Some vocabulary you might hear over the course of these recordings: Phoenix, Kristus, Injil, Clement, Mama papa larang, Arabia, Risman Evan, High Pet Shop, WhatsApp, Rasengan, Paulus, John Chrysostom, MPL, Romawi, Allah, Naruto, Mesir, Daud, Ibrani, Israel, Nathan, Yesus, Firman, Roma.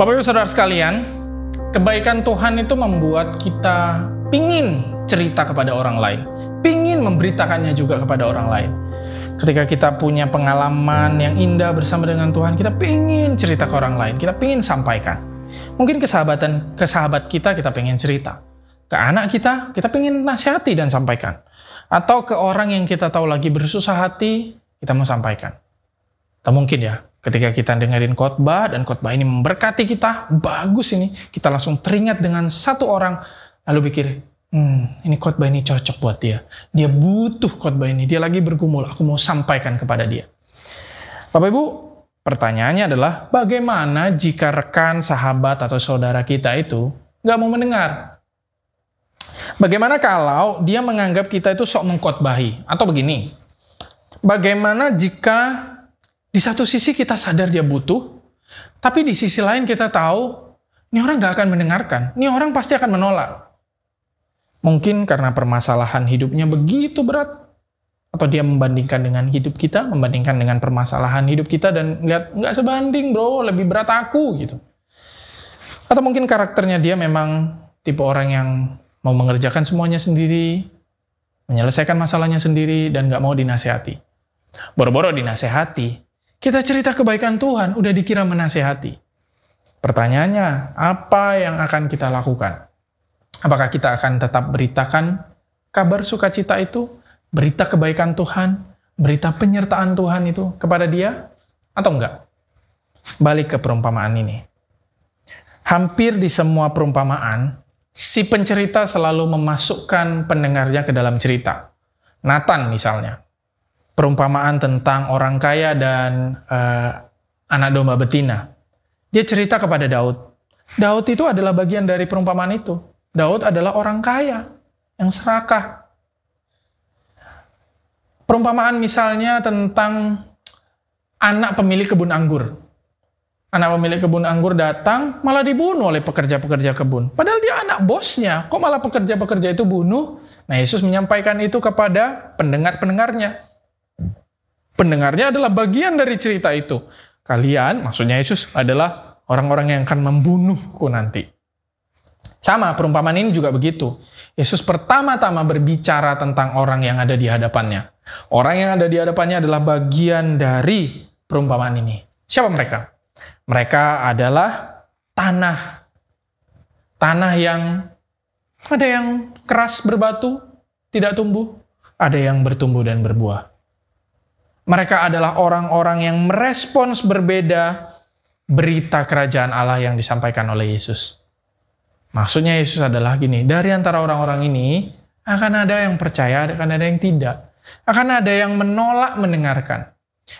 Bapak Ibu Saudara sekalian, kebaikan Tuhan itu membuat kita pingin cerita kepada orang lain, pingin memberitakannya juga kepada orang lain. Ketika kita punya pengalaman yang indah bersama dengan Tuhan, kita pingin cerita ke orang lain, kita pingin sampaikan. Mungkin ke sahabat kita pingin cerita. Ke anak kita pingin nasihati dan sampaikan. Atau ke orang yang kita tahu lagi bersusah hati, kita mau sampaikan. Atau mungkin ya, ketika kita dengerin khotbah dan khotbah ini memberkati kita, bagus ini, kita langsung teringat dengan satu orang, lalu pikir, ini khotbah ini cocok buat dia. Dia butuh khotbah ini, dia lagi bergumul, aku mau sampaikan kepada dia. Bapak Ibu, pertanyaannya adalah, bagaimana jika rekan, sahabat, atau saudara kita itu nggak mau mendengar? Bagaimana kalau dia menganggap kita itu sok mengkhotbahi? Atau begini, bagaimana jika di satu sisi kita sadar dia butuh, tapi di sisi lain kita tahu, ini orang gak akan mendengarkan, ini orang pasti akan menolak. Mungkin karena permasalahan hidupnya begitu berat, atau dia membandingkan dengan hidup kita, membandingkan dengan permasalahan hidup kita, dan lihat, nggak sebanding bro, lebih berat aku, gitu. Atau mungkin karakternya dia memang tipe orang yang mau mengerjakan semuanya sendiri, menyelesaikan masalahnya sendiri, dan gak mau dinasehati. Boro-boro dinasehati. Kita cerita kebaikan Tuhan, udah dikira menasehati. Pertanyaannya, apa yang akan kita lakukan? Apakah kita akan tetap beritakan kabar sukacita itu, berita kebaikan Tuhan, berita penyertaan Tuhan itu kepada dia, atau enggak? Balik ke perumpamaan ini. Hampir di semua perumpamaan, si pencerita selalu memasukkan pendengarnya ke dalam cerita. Nathan misalnya, perumpamaan tentang orang kaya dan anak domba betina. Dia cerita kepada Daud. Daud itu adalah bagian dari perumpamaan itu. Daud adalah orang kaya yang serakah. Perumpamaan misalnya tentang anak pemilik kebun anggur. Anak pemilik kebun anggur datang, malah dibunuh oleh pekerja-pekerja kebun. Padahal dia anak bosnya, kok malah pekerja-pekerja itu bunuh? Nah, Yesus menyampaikan itu kepada pendengar-pendengarnya. Pendengarnya adalah bagian dari cerita itu. Kalian, maksudnya Yesus, adalah orang-orang yang akan membunuhku nanti. Sama, perumpamaan ini juga begitu. Yesus pertama-tama berbicara tentang orang yang ada di hadapannya. Orang yang ada di hadapannya adalah bagian dari perumpamaan ini. Siapa mereka? Mereka adalah tanah yang ada yang keras berbatu, tidak tumbuh, ada yang bertumbuh dan berbuah. Mereka adalah orang-orang yang merespons berbeda berita kerajaan Allah yang disampaikan oleh Yesus. Maksudnya Yesus adalah gini, dari antara orang-orang ini akan ada yang percaya, akan ada yang tidak. Akan ada yang menolak mendengarkan.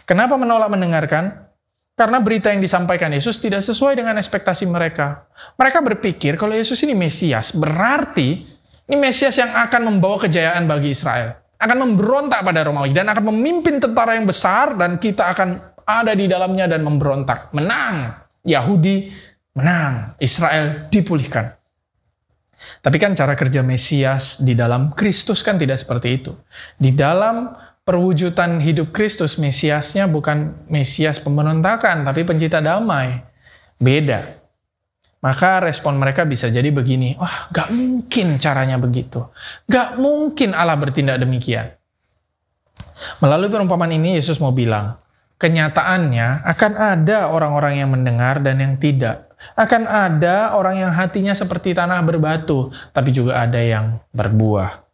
Kenapa menolak mendengarkan? Karena berita yang disampaikan Yesus tidak sesuai dengan ekspektasi mereka. Mereka berpikir kalau Yesus ini Mesias, berarti ini Mesias yang akan membawa kejayaan bagi Israel. Akan memberontak pada Romawi dan akan memimpin tentara yang besar dan kita akan ada di dalamnya dan memberontak. Menang. Yahudi menang. Israel dipulihkan. Tapi kan cara kerja Mesias di dalam Kristus kan tidak seperti itu. Di dalam perwujudan hidup Kristus, Mesiasnya bukan Mesias pemberontakan, tapi pencipta damai. Beda. Maka respon mereka bisa jadi begini, wah gak mungkin caranya begitu. Gak mungkin Allah bertindak demikian. Melalui perumpamaan ini Yesus mau bilang, kenyataannya akan ada orang-orang yang mendengar dan yang tidak. Akan ada orang yang hatinya seperti tanah berbatu, tapi juga ada yang berbuah.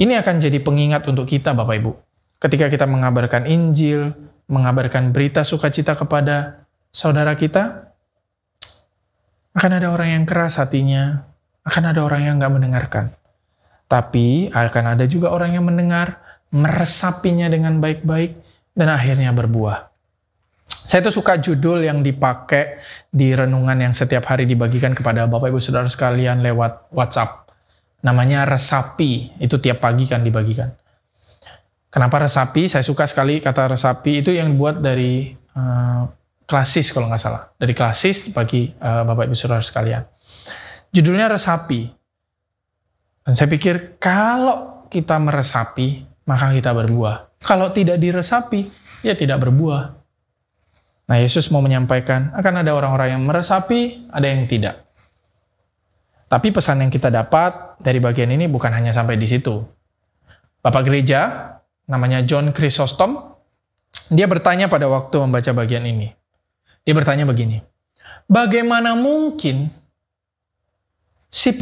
Ini akan jadi pengingat untuk kita, Bapak Ibu. Ketika kita mengabarkan Injil, mengabarkan berita sukacita kepada saudara kita, akan ada orang yang keras hatinya, akan ada orang yang nggak mendengarkan. Tapi akan ada juga orang yang mendengar, meresapinya dengan baik-baik, dan akhirnya berbuah. Saya itu suka judul yang dipakai di renungan yang setiap hari dibagikan kepada Bapak Ibu Saudara sekalian lewat WhatsApp. Namanya resapi, itu tiap pagi kan dibagikan. Kenapa resapi? Saya suka sekali kata resapi, itu yang dibuat dari klasis kalau nggak salah. Dari klasis bagi Bapak Ibu Saudara sekalian. Judulnya resapi. Dan saya pikir kalau kita meresapi, maka kita berbuah. Kalau tidak diresapi, ya tidak berbuah. Nah, Yesus mau menyampaikan, akan ada orang-orang yang meresapi, ada yang tidak. Tapi pesan yang kita dapat dari bagian ini bukan hanya sampai di situ. Bapak gereja, namanya John Chrysostom, dia bertanya pada waktu membaca bagian ini. Dia bertanya begini, bagaimana mungkin si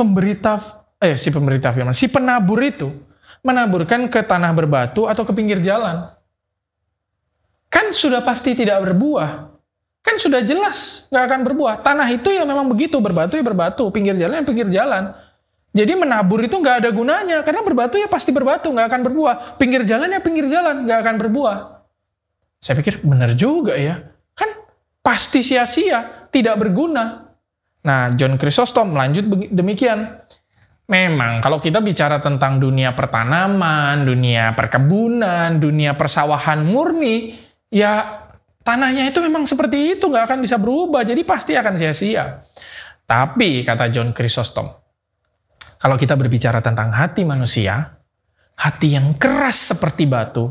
penabur itu menaburkan ke tanah berbatu atau ke pinggir jalan? Kan sudah pasti tidak berbuah. Kan sudah jelas nggak akan berbuah. Tanah itu ya memang begitu, berbatu ya berbatu, pinggir jalan ya pinggir jalan. Jadi menabur itu nggak ada gunanya, karena berbatu ya pasti berbatu, nggak akan berbuah. Pinggir jalan ya pinggir jalan, nggak akan berbuah. Saya pikir benar juga ya, kan pasti sia-sia, tidak berguna. Nah, John Chrysostom lanjut demikian. Memang kalau kita bicara tentang dunia pertanaman, dunia perkebunan, dunia persawahan murni, ya tanahnya itu memang seperti itu, nggak akan bisa berubah, jadi pasti akan sia-sia. Tapi, kata John Chrysostom, kalau kita berbicara tentang hati manusia, hati yang keras seperti batu,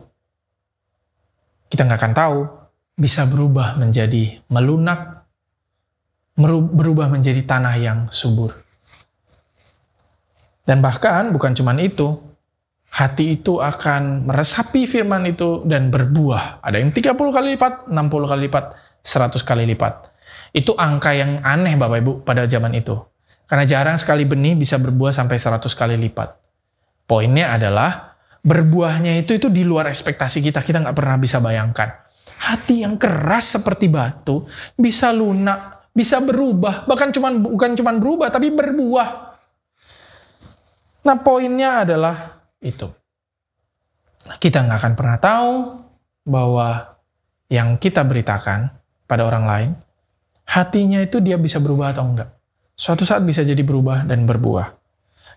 kita nggak akan tahu bisa berubah menjadi melunak, berubah menjadi tanah yang subur. Dan bahkan bukan cuma itu, hati itu akan meresapi firman itu dan berbuah. Ada yang 30 kali lipat, 60 kali lipat, 100 kali lipat. Itu angka yang aneh Bapak Ibu pada zaman itu. Karena jarang sekali benih bisa berbuah sampai 100 kali lipat. Poinnya adalah berbuahnya itu di luar ekspektasi kita nggak pernah bisa bayangkan. Hati yang keras seperti batu bisa lunak, bisa berubah, bahkan bukan cuma berubah tapi berbuah. Nah, poinnya adalah itu. Kita nggak akan pernah tahu bahwa yang kita beritakan pada orang lain, hatinya itu dia bisa berubah atau enggak. Suatu saat bisa jadi berubah dan berbuah.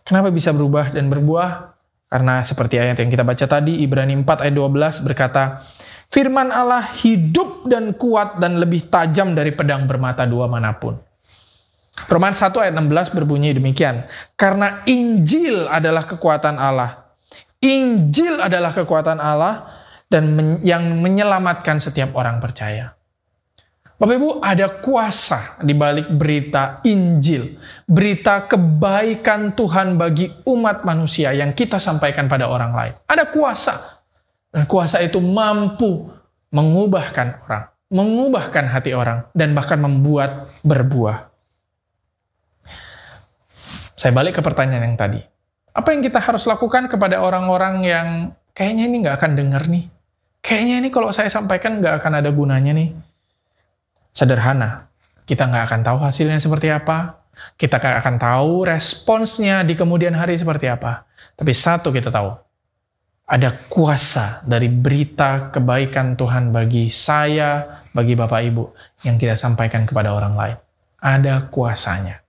Kenapa bisa berubah dan berbuah? Karena seperti ayat yang kita baca tadi, Ibrani 4 ayat 12 berkata, firman Allah hidup dan kuat dan lebih tajam dari pedang bermata dua manapun. Firman 1 ayat 16 berbunyi demikian. Karena Injil adalah kekuatan Allah. Injil adalah kekuatan Allah dan yang menyelamatkan setiap orang percaya. Bapak Ibu, ada kuasa di balik berita Injil. Berita kebaikan Tuhan bagi umat manusia yang kita sampaikan pada orang lain. Ada kuasa. Dan kuasa itu mampu mengubahkan orang. Mengubahkan hati orang. Dan bahkan membuat berbuah. Saya balik ke pertanyaan yang tadi. Apa yang kita harus lakukan kepada orang-orang yang kayaknya ini nggak akan dengar nih? Kayaknya ini kalau saya sampaikan nggak akan ada gunanya nih. Sederhana, kita nggak akan tahu hasilnya seperti apa. Kita nggak akan tahu responsnya di kemudian hari seperti apa. Tapi satu kita tahu, ada kuasa dari berita kebaikan Tuhan bagi saya, bagi Bapak Ibu, yang kita sampaikan kepada orang lain. Ada kuasanya.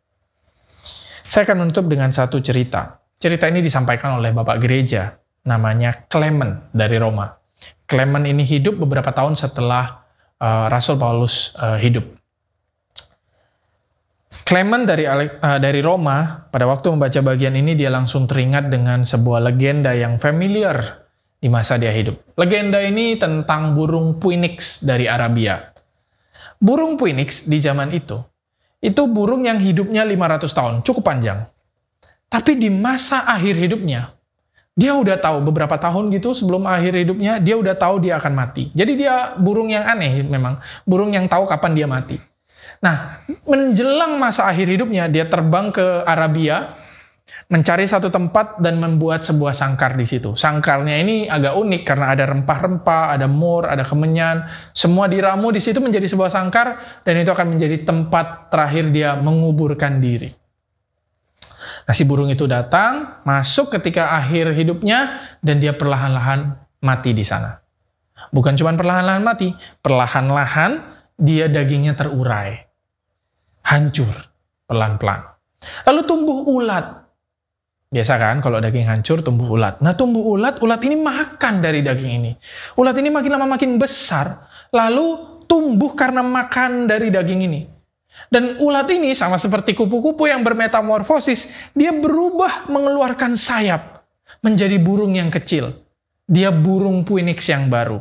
Saya akan menutup dengan satu cerita. Cerita ini disampaikan oleh bapak gereja, namanya Clement dari Roma. Clement ini hidup beberapa tahun setelah Rasul Paulus hidup. Clement dari Roma, pada waktu membaca bagian ini dia langsung teringat dengan sebuah legenda yang familiar di masa dia hidup. Legenda ini tentang burung Phoenix dari Arabia. Burung Phoenix di zaman itu burung yang hidupnya 500 tahun, cukup panjang. Tapi di masa akhir hidupnya, dia udah tahu beberapa tahun gitu sebelum akhir hidupnya, dia udah tahu dia akan mati. Jadi dia burung yang aneh memang, burung yang tahu kapan dia mati. Nah, menjelang masa akhir hidupnya, dia terbang ke Arabia, mencari satu tempat dan membuat sebuah sangkar di situ. Sangkarnya ini agak unik karena ada rempah-rempah, ada mur, ada kemenyan, semua diramu di situ menjadi sebuah sangkar dan itu akan menjadi tempat terakhir dia menguburkan diri. Nah, si burung itu datang, masuk ketika akhir hidupnya dan dia perlahan-lahan mati di sana. Bukan cuma perlahan-lahan mati, perlahan-lahan dia dagingnya terurai, hancur pelan-pelan. Lalu tumbuh ulat. Biasa kan kalau daging hancur tumbuh ulat. Nah, tumbuh ulat, ulat ini makan dari daging ini. Ulat ini makin lama makin besar, lalu tumbuh karena makan dari daging ini. Dan ulat ini sama seperti kupu-kupu yang bermetamorfosis, dia berubah mengeluarkan sayap menjadi burung yang kecil. Dia burung Phoenix yang baru.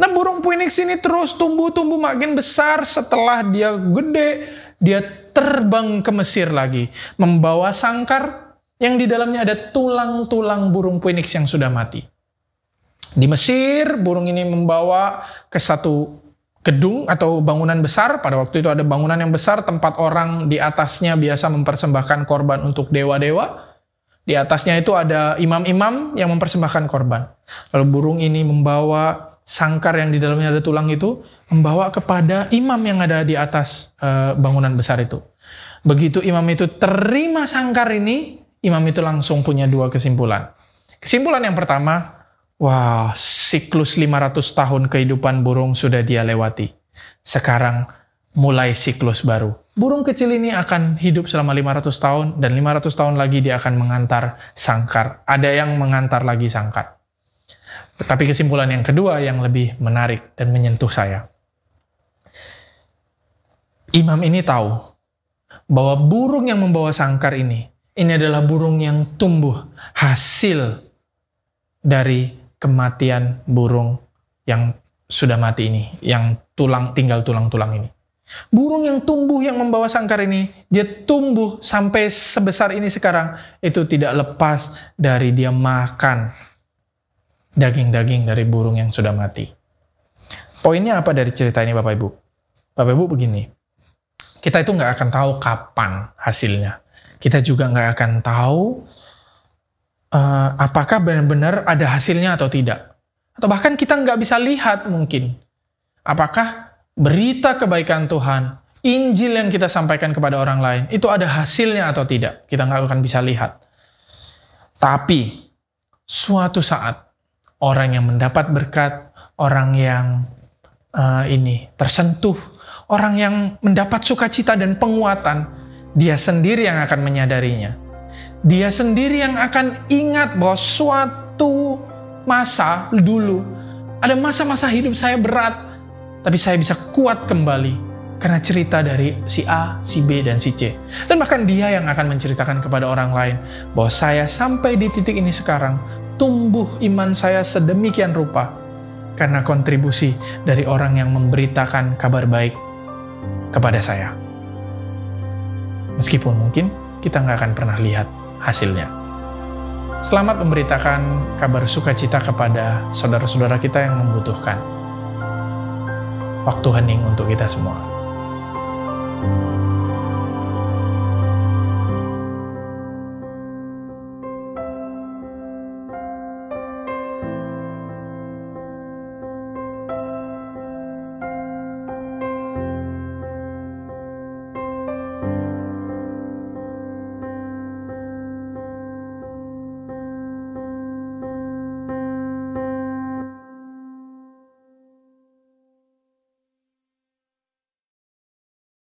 Nah, burung Phoenix ini terus tumbuh makin besar. Setelah dia gede, dia terbang ke Mesir lagi, membawa sangkar yang di dalamnya ada tulang-tulang burung Phoenix yang sudah mati. Di Mesir, burung ini membawa ke satu gedung atau bangunan besar. Pada waktu itu ada bangunan yang besar, tempat orang di atasnya biasa mempersembahkan korban untuk dewa-dewa. Di atasnya itu ada imam-imam yang mempersembahkan korban. Lalu burung ini membawa sangkar yang di dalamnya ada tulang itu, membawa kepada imam yang ada di atas bangunan besar itu. Begitu imam itu terima sangkar ini, imam itu langsung punya dua kesimpulan. Kesimpulan yang pertama, wow, siklus 500 tahun kehidupan burung sudah dia lewati. Sekarang mulai siklus baru. Burung kecil ini akan hidup selama 500 tahun, dan 500 tahun lagi dia akan mengantar sangkar. Ada yang mengantar lagi sangkar. Tetapi kesimpulan yang kedua yang lebih menarik dan menyentuh saya. Imam ini tahu bahwa burung yang membawa sangkar ini adalah burung yang tumbuh hasil dari kematian burung yang sudah mati ini, yang tinggal tulang-tulang ini. Burung yang tumbuh, yang membawa sangkar ini, dia tumbuh sampai sebesar ini sekarang, itu tidak lepas dari dia makan daging-daging dari burung yang sudah mati. Poinnya apa dari cerita ini, Bapak Ibu? Bapak Ibu begini, kita itu nggak akan tahu kapan hasilnya. Kita juga nggak akan tahu apakah benar-benar ada hasilnya atau tidak. Atau bahkan kita nggak bisa lihat mungkin. Apakah berita kebaikan Tuhan, Injil yang kita sampaikan kepada orang lain, itu ada hasilnya atau tidak. Kita nggak akan bisa lihat. Tapi, suatu saat, orang yang mendapat berkat, orang yang tersentuh, orang yang mendapat sukacita dan penguatan, dia sendiri yang akan menyadarinya. Dia sendiri yang akan ingat bahwa suatu masa dulu, ada masa-masa hidup saya berat, tapi saya bisa kuat kembali karena cerita dari si A, si B, dan si C. Dan bahkan dia yang akan menceritakan kepada orang lain bahwa saya sampai di titik ini sekarang, tumbuh iman saya sedemikian rupa karena kontribusi dari orang yang memberitakan kabar baik kepada saya. Meskipun mungkin kita nggak akan pernah lihat hasilnya. Selamat memberitakan kabar sukacita kepada saudara-saudara kita yang membutuhkan. Waktu hening untuk kita semua.